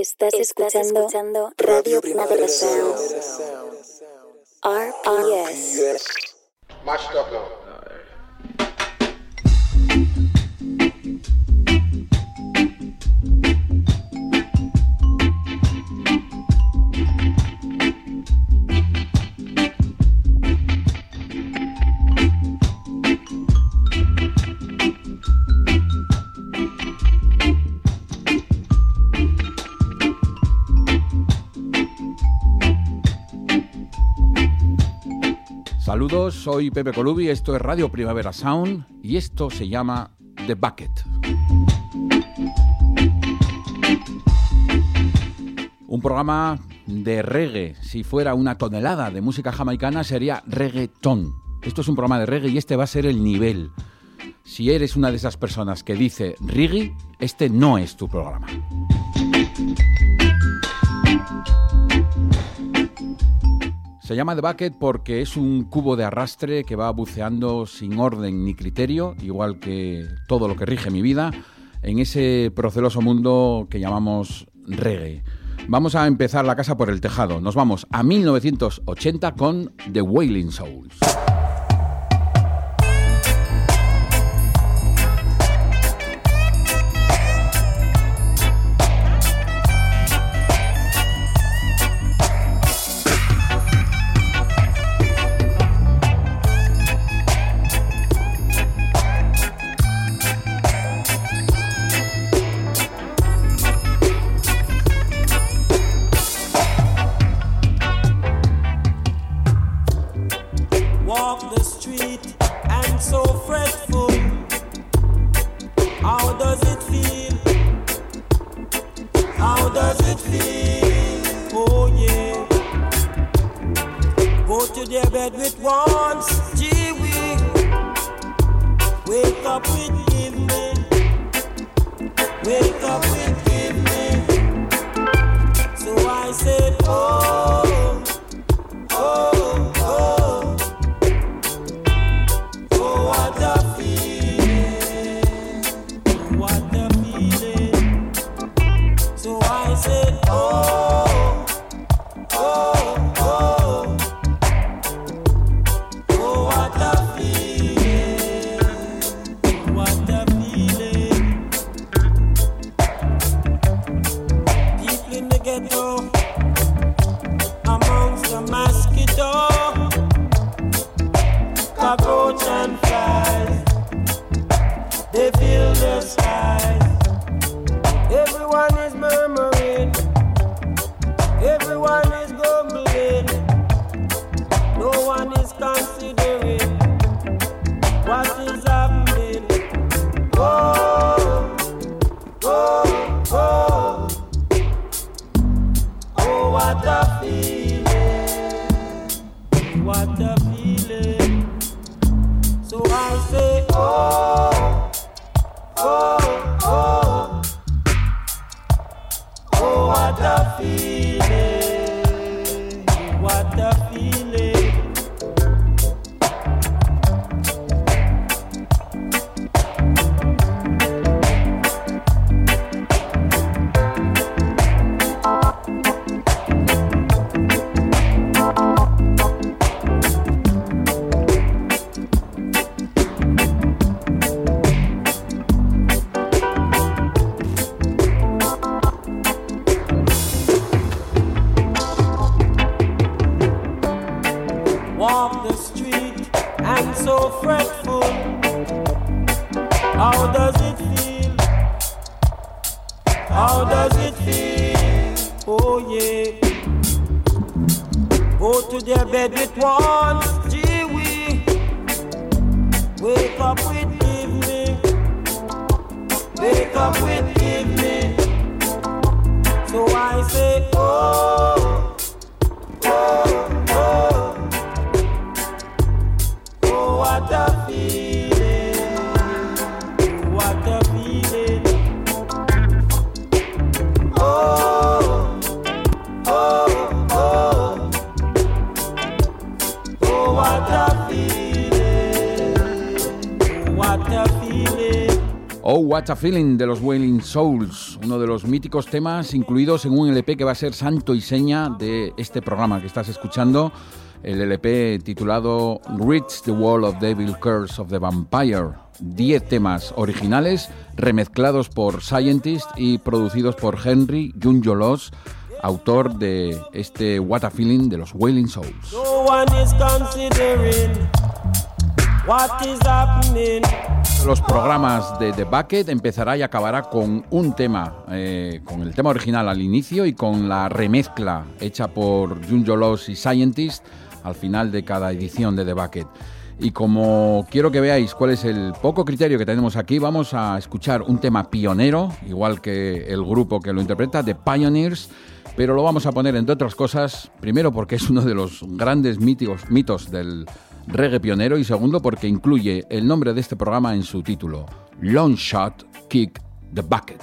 Estás escuchando Radio Primavera Sound. RPS. Macho. Saludos, soy Pepe Colubi, esto es Radio Primavera Sound y esto se llama The Bucket. Un programa de reggae. Si fuera una tonelada de música jamaicana sería reggaetón. Esto es un programa de reggae y este va a ser el nivel. Si eres una de esas personas que dice reggae, este no es tu programa. Se llama The Bucket porque es un cubo de arrastre que va buceando sin orden ni criterio, igual que todo lo que rige mi vida, en ese proceloso mundo que llamamos reggae. Vamos a empezar la casa por el tejado. Nos vamos a 1980 con The Wailing Souls. What a Feeling de los Wailing Souls, uno de los míticos temas incluidos en un LP que va a ser santo y seña de este programa que estás escuchando, el LP titulado Reach the Wall of Devil Curse of the Vampire. 10 temas originales remezclados por Scientist y producidos por Henry Junjo Lawes, autor de este What a Feeling de los Wailing Souls. No one is considering what is happening. Los programas de The Bucket empezará y acabará con un tema, con el tema original al inicio y con la remezcla hecha por Junjo Lawes y Scientist al final de cada edición de The Bucket. Y como quiero que veáis cuál es el poco criterio que tenemos aquí, vamos a escuchar un tema pionero, igual que el grupo que lo interpreta, The Pioneers, pero lo vamos a poner, entre otras cosas, primero porque es uno de los grandes mitos del reggae pionero y segundo porque incluye el nombre de este programa en su título, Long Shot Kick the Bucket.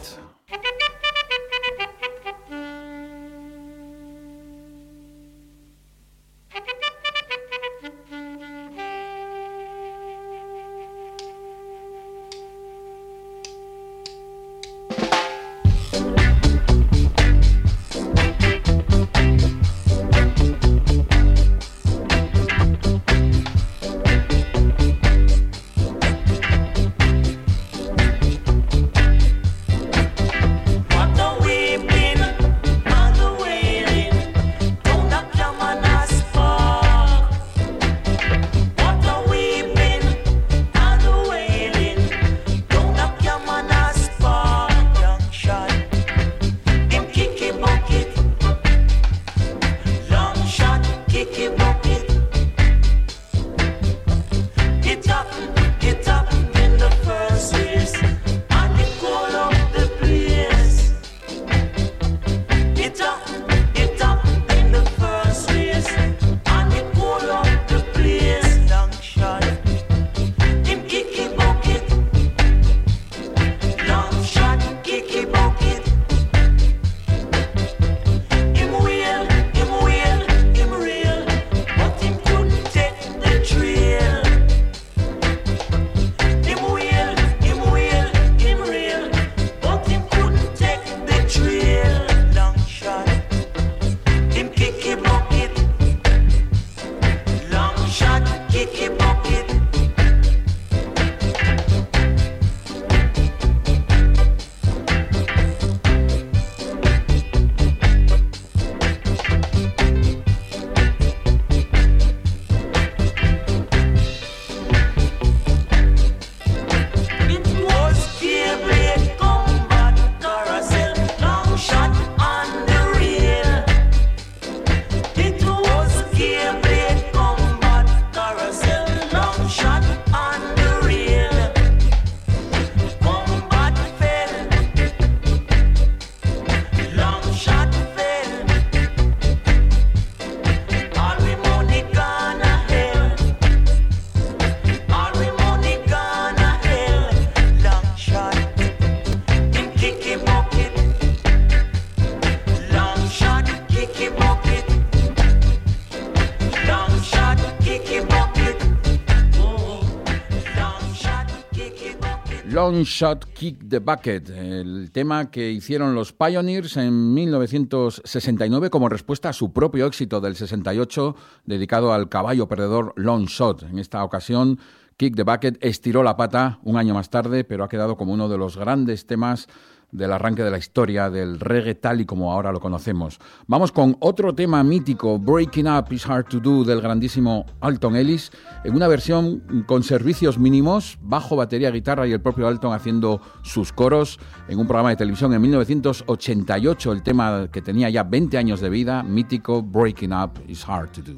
Long Shot Kick the Bucket, el tema que hicieron los Pioneers en 1969 como respuesta a su propio éxito del 68 dedicado al caballo perdedor Long Shot. En esta ocasión, Kick the Bucket estiró la pata un año más tarde, pero ha quedado como uno de los grandes temas del arranque de la historia del reggae tal y como ahora lo conocemos. Vamos con otro tema mítico, Breaking Up is Hard to Do, del grandísimo Alton Ellis, en una versión con servicios mínimos, bajo, batería, guitarra y el propio Alton haciendo sus coros en un programa de televisión en 1988, el tema que tenía ya 20 años de vida, mítico, Breaking Up is Hard to Do.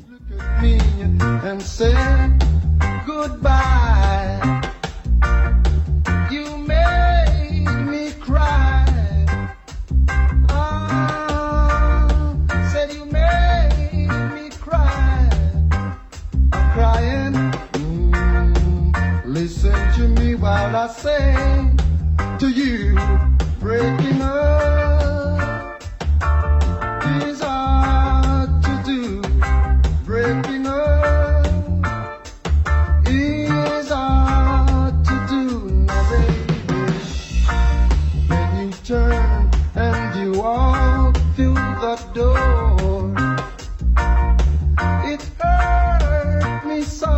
Listen to me while I sing to you. Breaking up is hard to do. Breaking up is hard. adore. It hurt me so.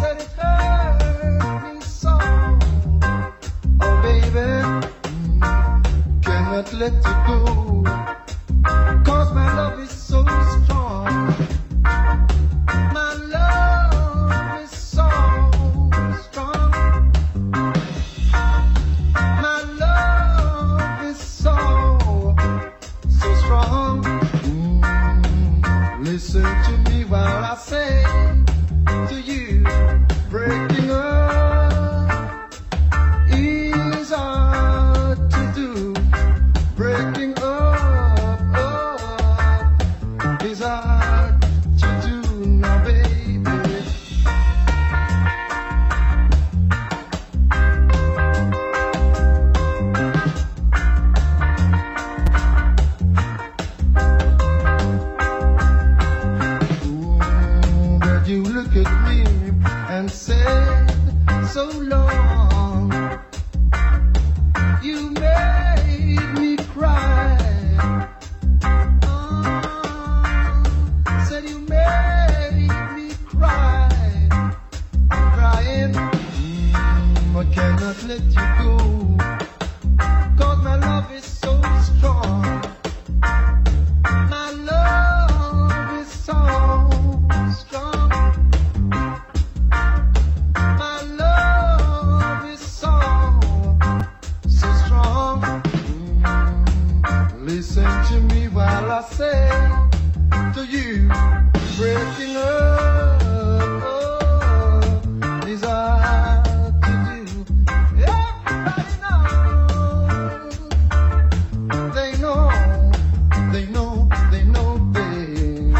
Said it hurt me so. Oh, baby, cannot let you go. 'Cause my love is so strong. My love is so strong. My love is so, so strong. Listen to me while I say to you, breaking up is hard to do. Breaking up is hard to do now, baby. But you look at me and said so long. You made me cry. Said you made me cry. I'm crying. I cannot let you go. 'Cause my love is so strong. My love is so strong. My love is so, so strong. Listen to me while I say to you, breaking up is hard to do. Everybody knows, they know, they know, they know, babe.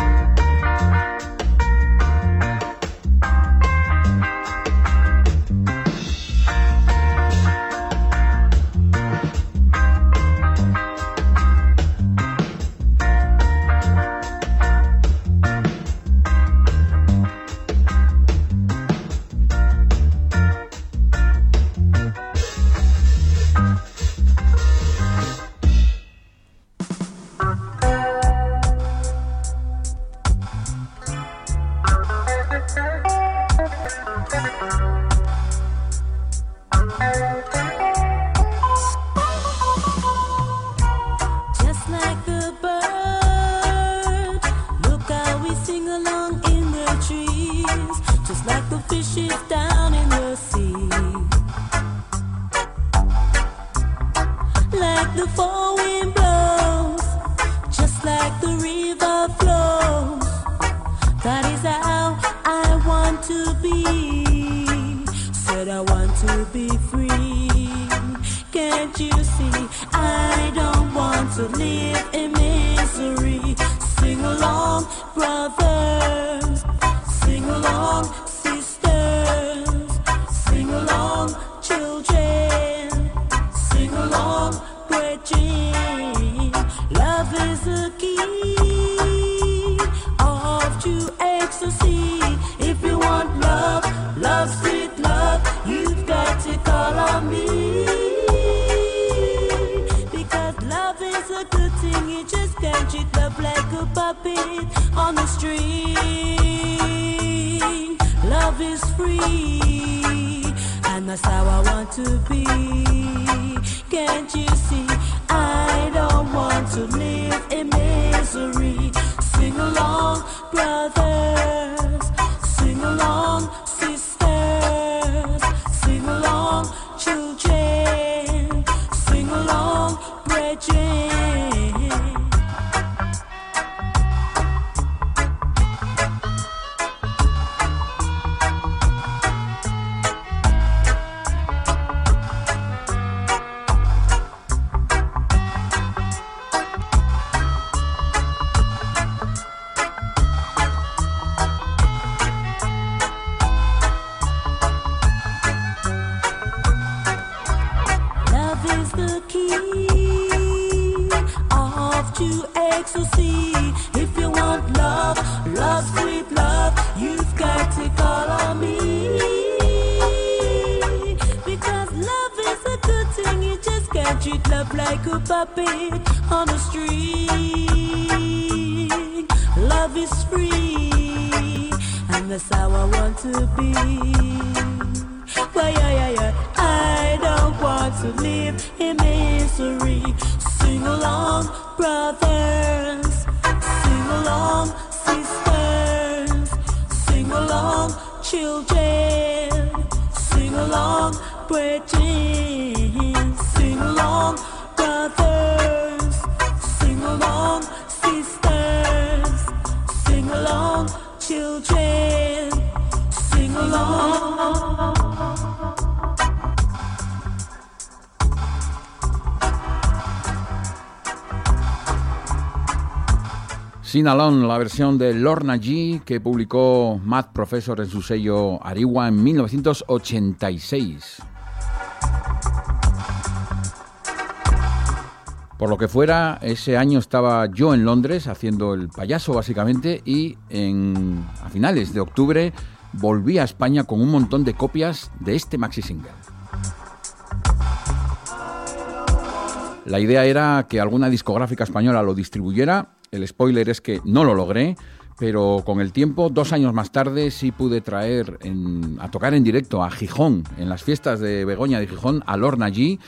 Just like the bird, look how we sing along in the trees. Just like the fishes down in the sea. Like the fall wind blows, just like the river flows. That is how I want to be. Said I want to be free. Can't you see? I don't want to live in misery. Sing along, brothers. Sing along, sisters. Sing along, children. Sing along, brethren. Love is the key of true ecstasy. If you want love, love, sweet love, you've got to call on me. Love is a good thing, you just can't treat love like a puppet on the string. Love is free, and that's how I want to be. Can't you see? I don't want to live in misery. Sing along, brothers. Sing along, sisters. Sing along, children. Sing along, brethren. Love is the key of true ecstasy. If you want love, love, sweet love, you've got to call on me. Because love is a good thing, you just can't magic love like a puppet on a string. Love is free, and that's how I want to be. Well, yeah, yeah, yeah. I don't want to live in misery. Sing along, brothers. Sing along, sisters. Sing along, children. Sing along, brethren. Sing along, brothers. Sing along, sisters. Sing along, children. Sing along. Sing Along, la versión de Lorna Gee que publicó Mad Professor en su sello Ariwa en 1986. Por lo que fuera, ese año estaba yo en Londres haciendo el payaso básicamente y a finales de octubre volví a España con un montón de copias de este maxi single. La idea era que alguna discográfica española lo distribuyera. El spoiler es que no lo logré, pero con el tiempo, 2 años más tarde, sí pude traer a tocar en directo a Gijón, en las fiestas de Begoña de Gijón, a Lorna Gee.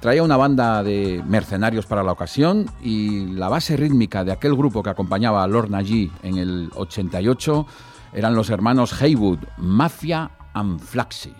Traía una banda de mercenarios para la ocasión y la base rítmica de aquel grupo que acompañaba a Lorna Gee en el 88 eran los hermanos Heywood, Mafia and Flaxi.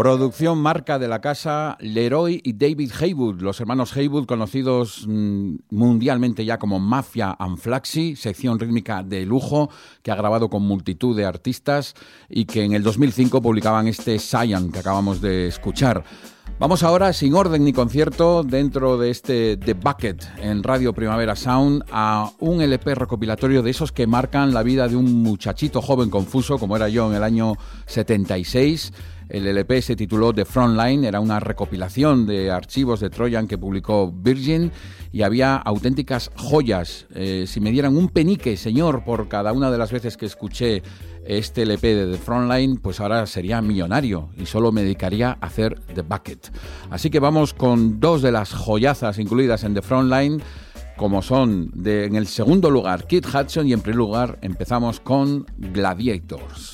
Producción marca de la casa Leroy y David Heywood, los hermanos Heywood, conocidos mundialmente ya como Mafia and Flaxi, sección rítmica de lujo que ha grabado con multitud de artistas y que en el 2005 publicaban este Cyan que acabamos de escuchar. Vamos ahora, sin orden ni concierto, dentro de este The Bucket en Radio Primavera Sound, a un LP recopilatorio de esos que marcan la vida de un muchachito joven confuso, como era yo en el año 76. El LP se tituló The Frontline, era una recopilación de archivos de Trojan que publicó Virgin y había auténticas joyas. Si me dieran un penique, señor, por cada una de las veces que escuché este LP de The Frontline, pues ahora sería millonario y solo me dedicaría a hacer The Bucket. Así que vamos con dos de las joyazas incluidas en The Frontline, como son en el segundo lugar Keith Hudson y en primer lugar empezamos con Gladiators.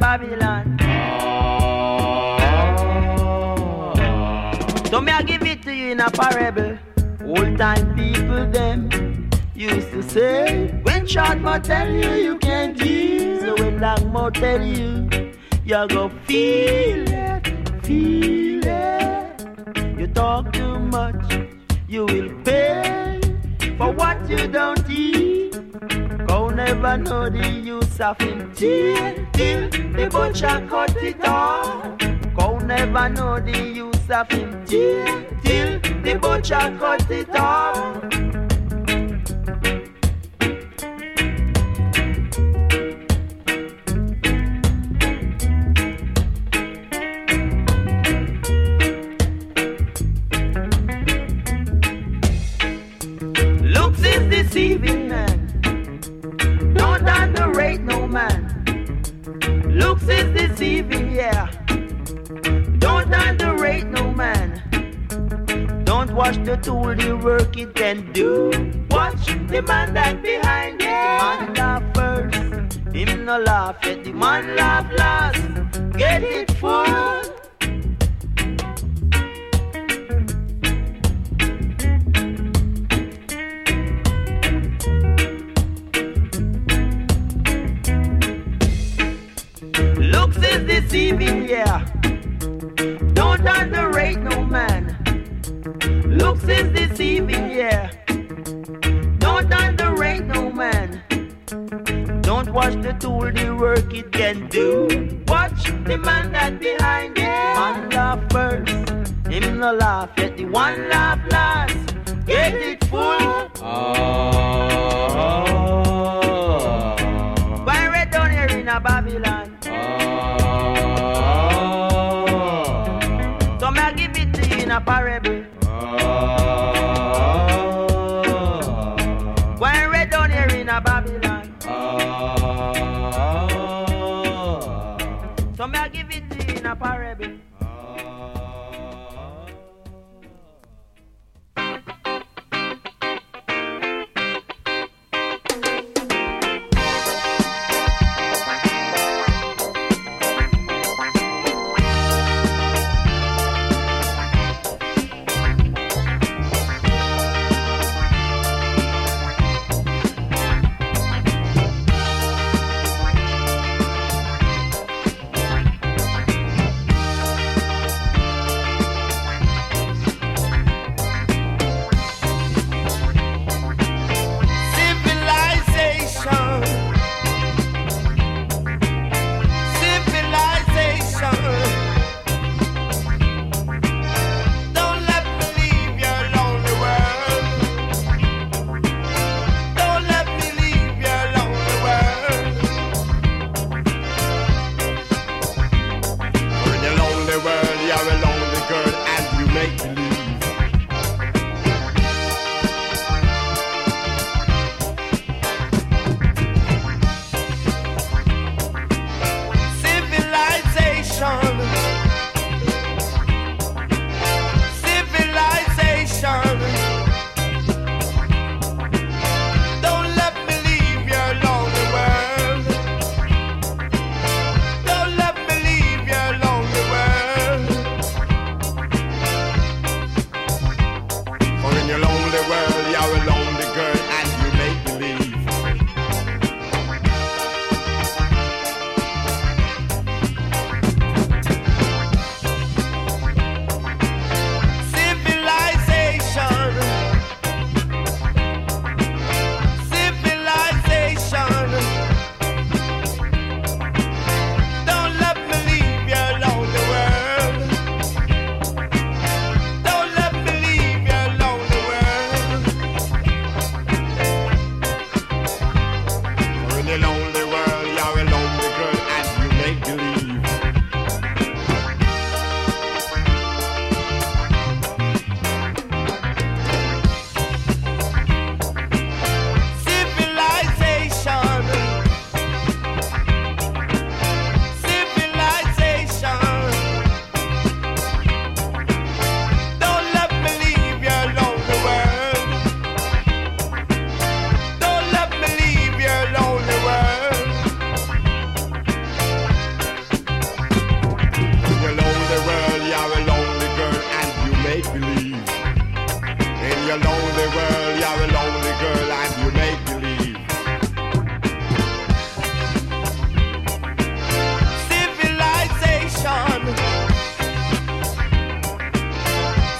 Babylon. So may I give it to you in a parable. Old time people them used to say, when short more tell you, you can't deal. So when long more tell you, you go feel it, feel it. You talk too much, you will pay for what you don't eat. Go never know the use of him till the butcher cut it off. Go never know the use of him till the butcher cut it off. Looks is deceiving man. Don't underrate no man. Looks is deceiving, yeah. Don't underrate no man. Don't watch the tool the work it can do. Watch the man that behind it. The man laugh first, him no laugh yet. The man laugh last, get it full. Is deceiving, yeah. Don't underrate no man. Looks is deceiving, yeah. Don't underrate no man. Don't watch the tool the work it can do. Watch the man that behind it. Man laugh first, him no laugh yet. The one laugh last, get it full. Why we down here in a Babylon? A parable. When we're down here in a Babylon, so may I give it to you in a parable. a lonely world, you're a lonely girl, and you make believe. Civilization,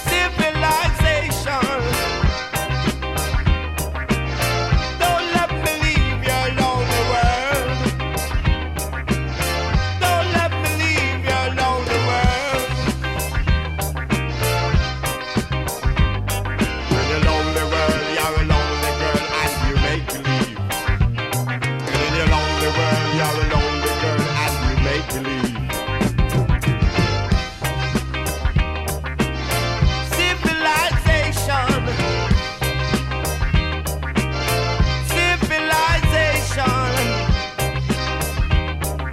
civilization. Don't let me leave your lonely world. Don't let me leave your lonely world. In your lonely world, you're a lonely girl, and you make believe. In your lonely world, you're a lonely girl, and you make believe. Civilization, civilization.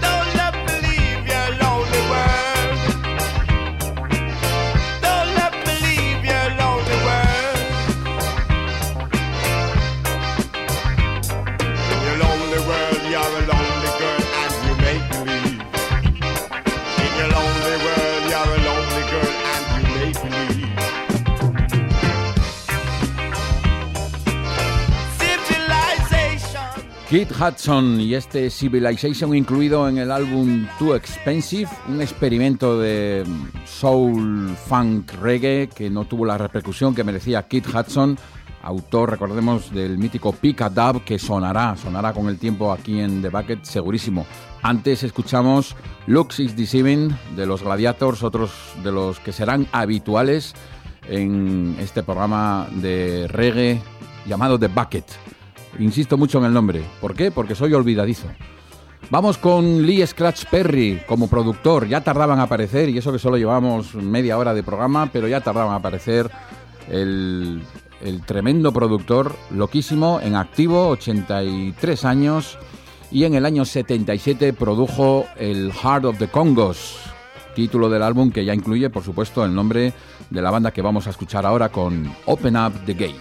Don't let me leave your lonely world. Don't let me leave your lonely world. In your lonely world, you're a lonely girl and you make believe. In your lonely world, you're a lonely girl and you make believe. Civilization. Keith Hudson y este Civilization incluido en el álbum Too Expensive, un experimento de soul, funk, reggae que no tuvo la repercusión que merecía Keith Hudson, autor, recordemos, del mítico Picadab que sonará con el tiempo aquí en The Bucket, segurísimo. Antes escuchamos Lux is Deceiving de los Gladiators, otros de los que serán habituales en este programa de reggae llamado The Bucket. Insisto mucho en el nombre. ¿Por qué? Porque soy olvidadizo. Vamos con Lee Scratch Perry como productor. Ya tardaban a aparecer, y eso que solo llevamos media hora de programa, pero ya tardaban a aparecer el tremendo productor, loquísimo, en activo, 83 años, y en el año 77 produjo el Heart of the Congos, título del álbum que ya incluye, por supuesto, el nombre de la banda que vamos a escuchar ahora con Open Up the Gate.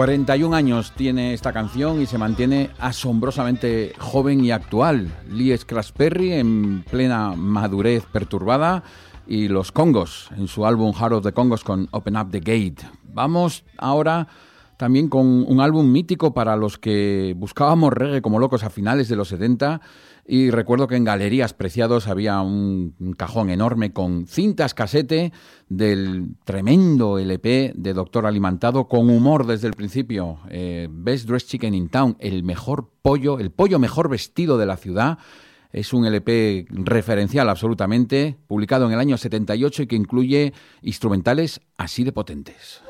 41 años tiene esta canción y se mantiene asombrosamente joven y actual. Lee Scratch Perry en plena madurez perturbada y Los Congos en su álbum Heart of the Congos con Open Up the Gate. Vamos ahora también con un álbum mítico para los que buscábamos reggae como locos a finales de los 70, y recuerdo que en Galerías Preciados había un cajón enorme con cintas casete del tremendo LP de Dr. Alimantado, con humor desde el principio. Best Dressed Chicken in Town, el pollo mejor vestido de la ciudad. Es un LP referencial absolutamente, publicado en el año 78 y que incluye instrumentales así de potentes.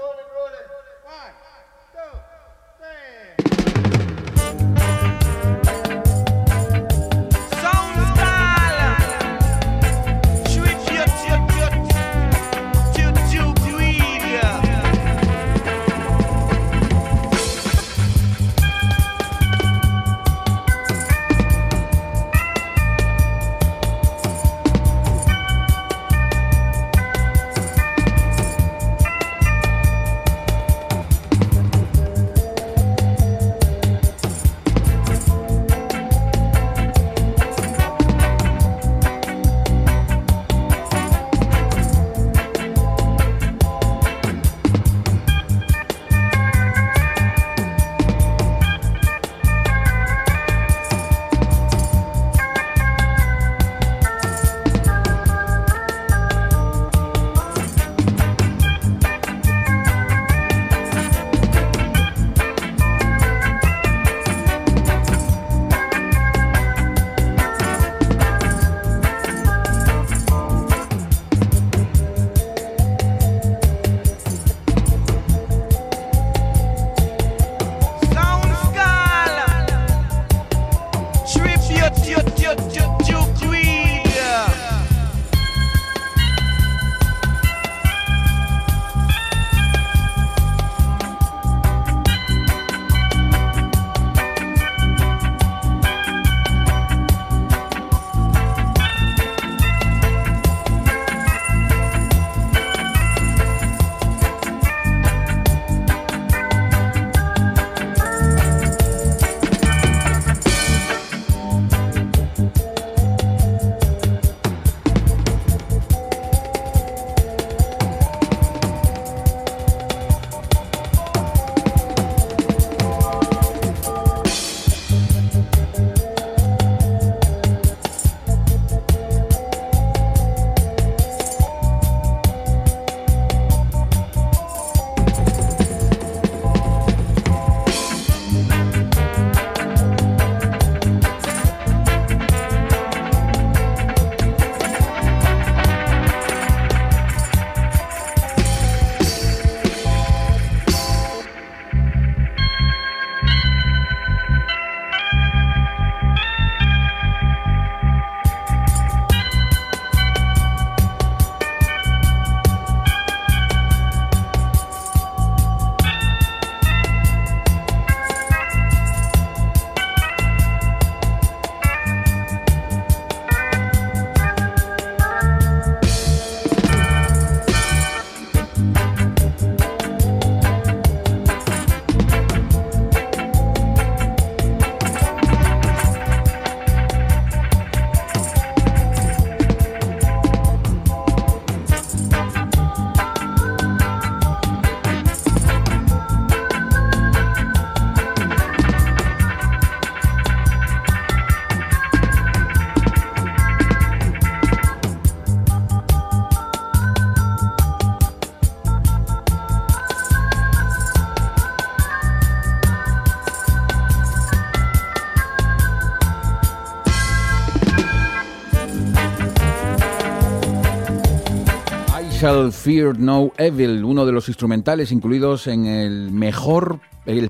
Shall Fear No Evil, uno de los instrumentales incluidos en el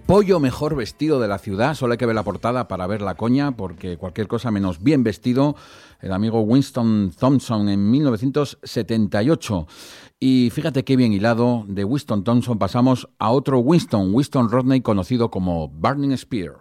pollo mejor vestido de la ciudad. Solo hay que ver la portada para ver la coña, porque cualquier cosa menos bien vestido, el amigo Winston Thompson en 1978. Y fíjate qué bien hilado, de Winston Thompson pasamos a otro Winston, Winston Rodney, conocido como Burning Spear.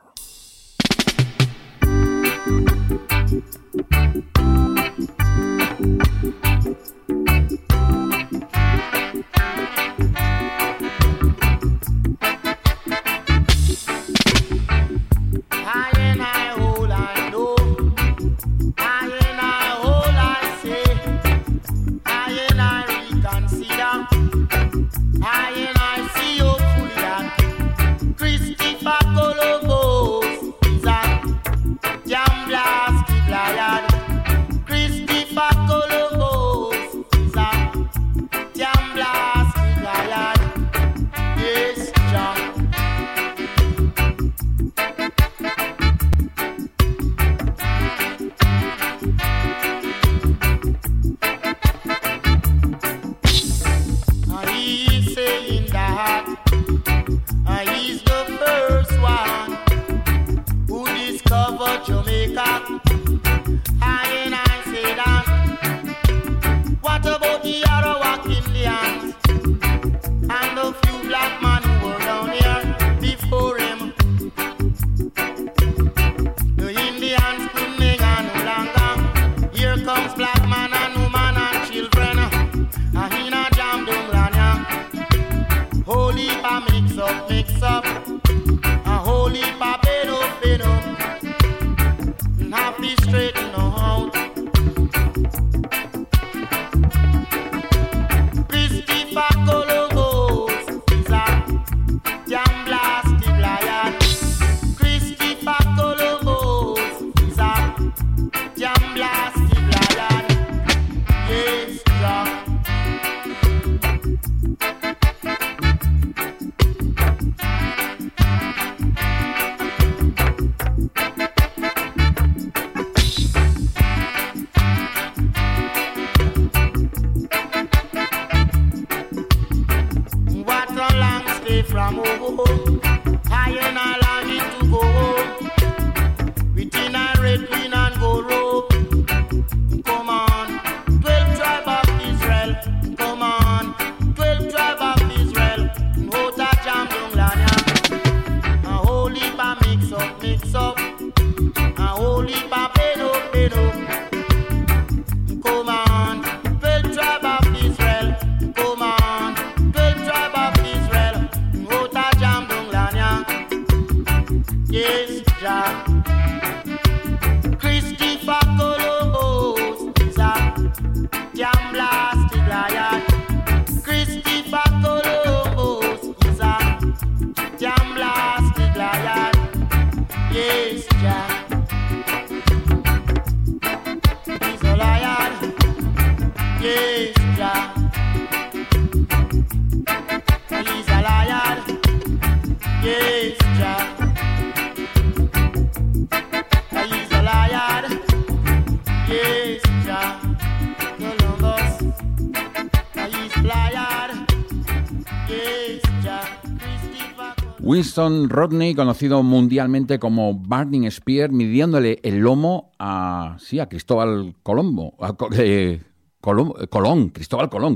Winston Rodney, conocido mundialmente como Burning Spear, midiéndole el lomo a Cristóbal Colombo,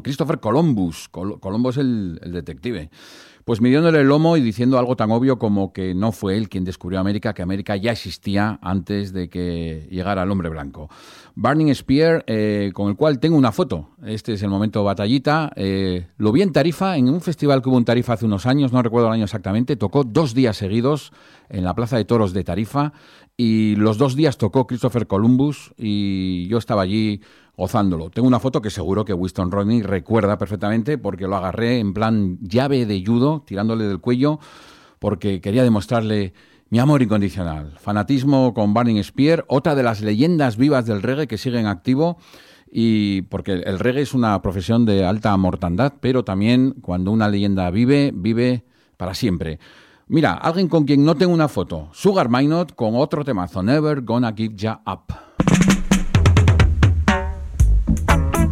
Christopher Columbus. Colombo es el detective. Pues midiéndole el lomo y diciendo algo tan obvio como que no fue él quien descubrió América, que América ya existía antes de que llegara el hombre blanco. Burning Spear, con el cual tengo una foto. Este es el momento batallita. Lo vi en Tarifa, en un festival que hubo en Tarifa hace unos años, no recuerdo el año exactamente. Tocó 2 días seguidos en la Plaza de Toros de Tarifa y los 2 días tocó Christopher Columbus y yo estaba allí gozándolo. Tengo una foto que seguro que Winston Rodney recuerda perfectamente porque lo agarré en plan llave de judo, tirándole del cuello, porque quería demostrarle mi amor incondicional. Fanatismo con Burning Spear, otra de las leyendas vivas del reggae que sigue en activo, y porque el reggae es una profesión de alta mortandad, pero también cuando una leyenda vive, vive para siempre. Mira, alguien con quien no tengo una foto, Sugar Minott con otro temazo, Never Gonna Give Ya Up. Matter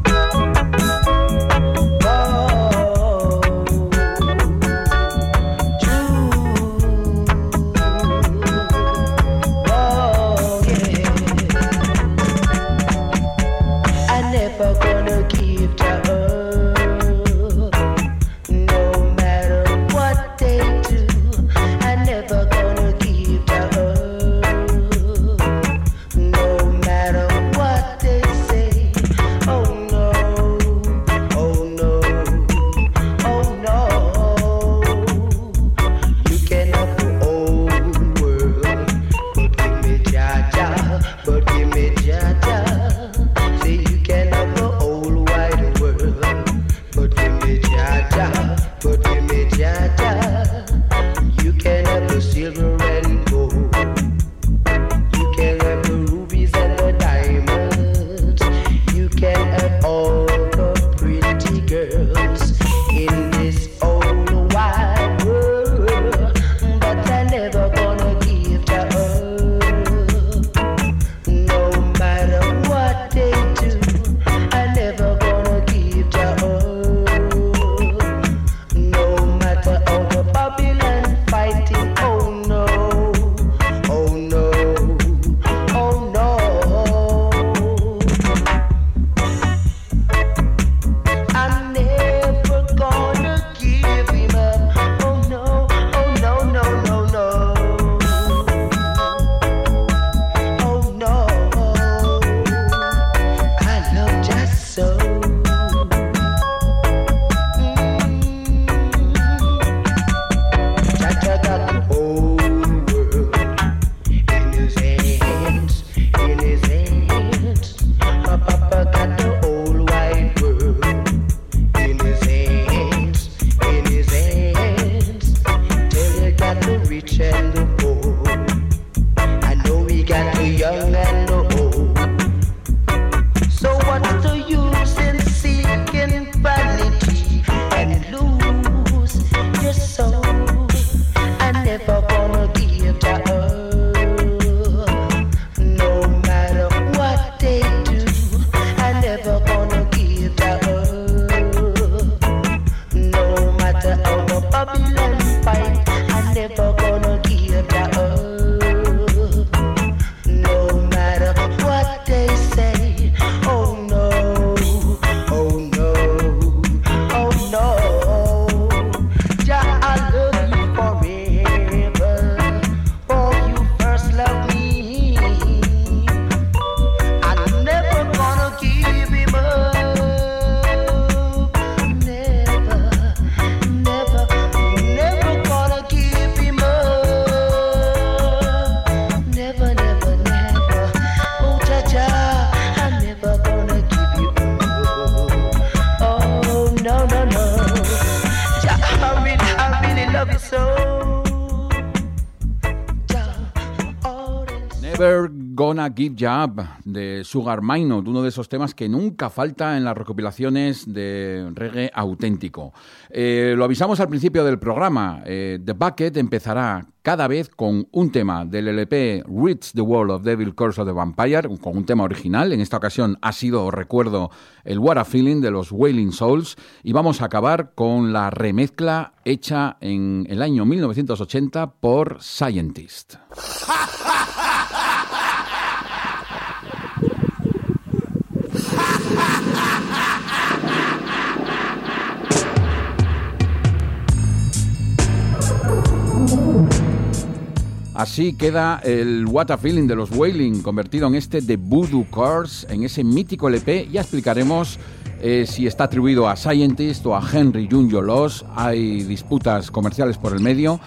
Never Gonna Give Ya Up de Sugar Minott, uno de esos temas que nunca falta en las recopilaciones de reggae auténtico. Lo avisamos al principio del programa, The Bucket empezará cada vez con un tema del LP Reach the Wall of Devil Curse of the Vampire, con un tema original. En esta ocasión ha sido, recuerdo, el What a Feeling de los Wailing Souls, y vamos a acabar con la remezcla hecha en el año 1980 por Scientist. Así queda el What a Feeling de los Wailing, convertido en este The Voodoo Curse, en ese mítico LP. Ya explicaremos si está atribuido a Scientist o a Henry Junjo Lawes. Hay disputas comerciales por el medio,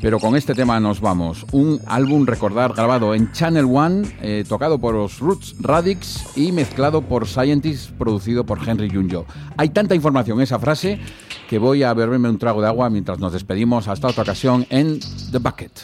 pero con este tema nos vamos. Un álbum, recordar, grabado en Channel One, tocado por los Roots Radix y mezclado por Scientist, producido por Henry Junjo. Hay tanta información en esa frase que voy a beberme un trago de agua mientras nos despedimos. Hasta otra ocasión en The Bucket.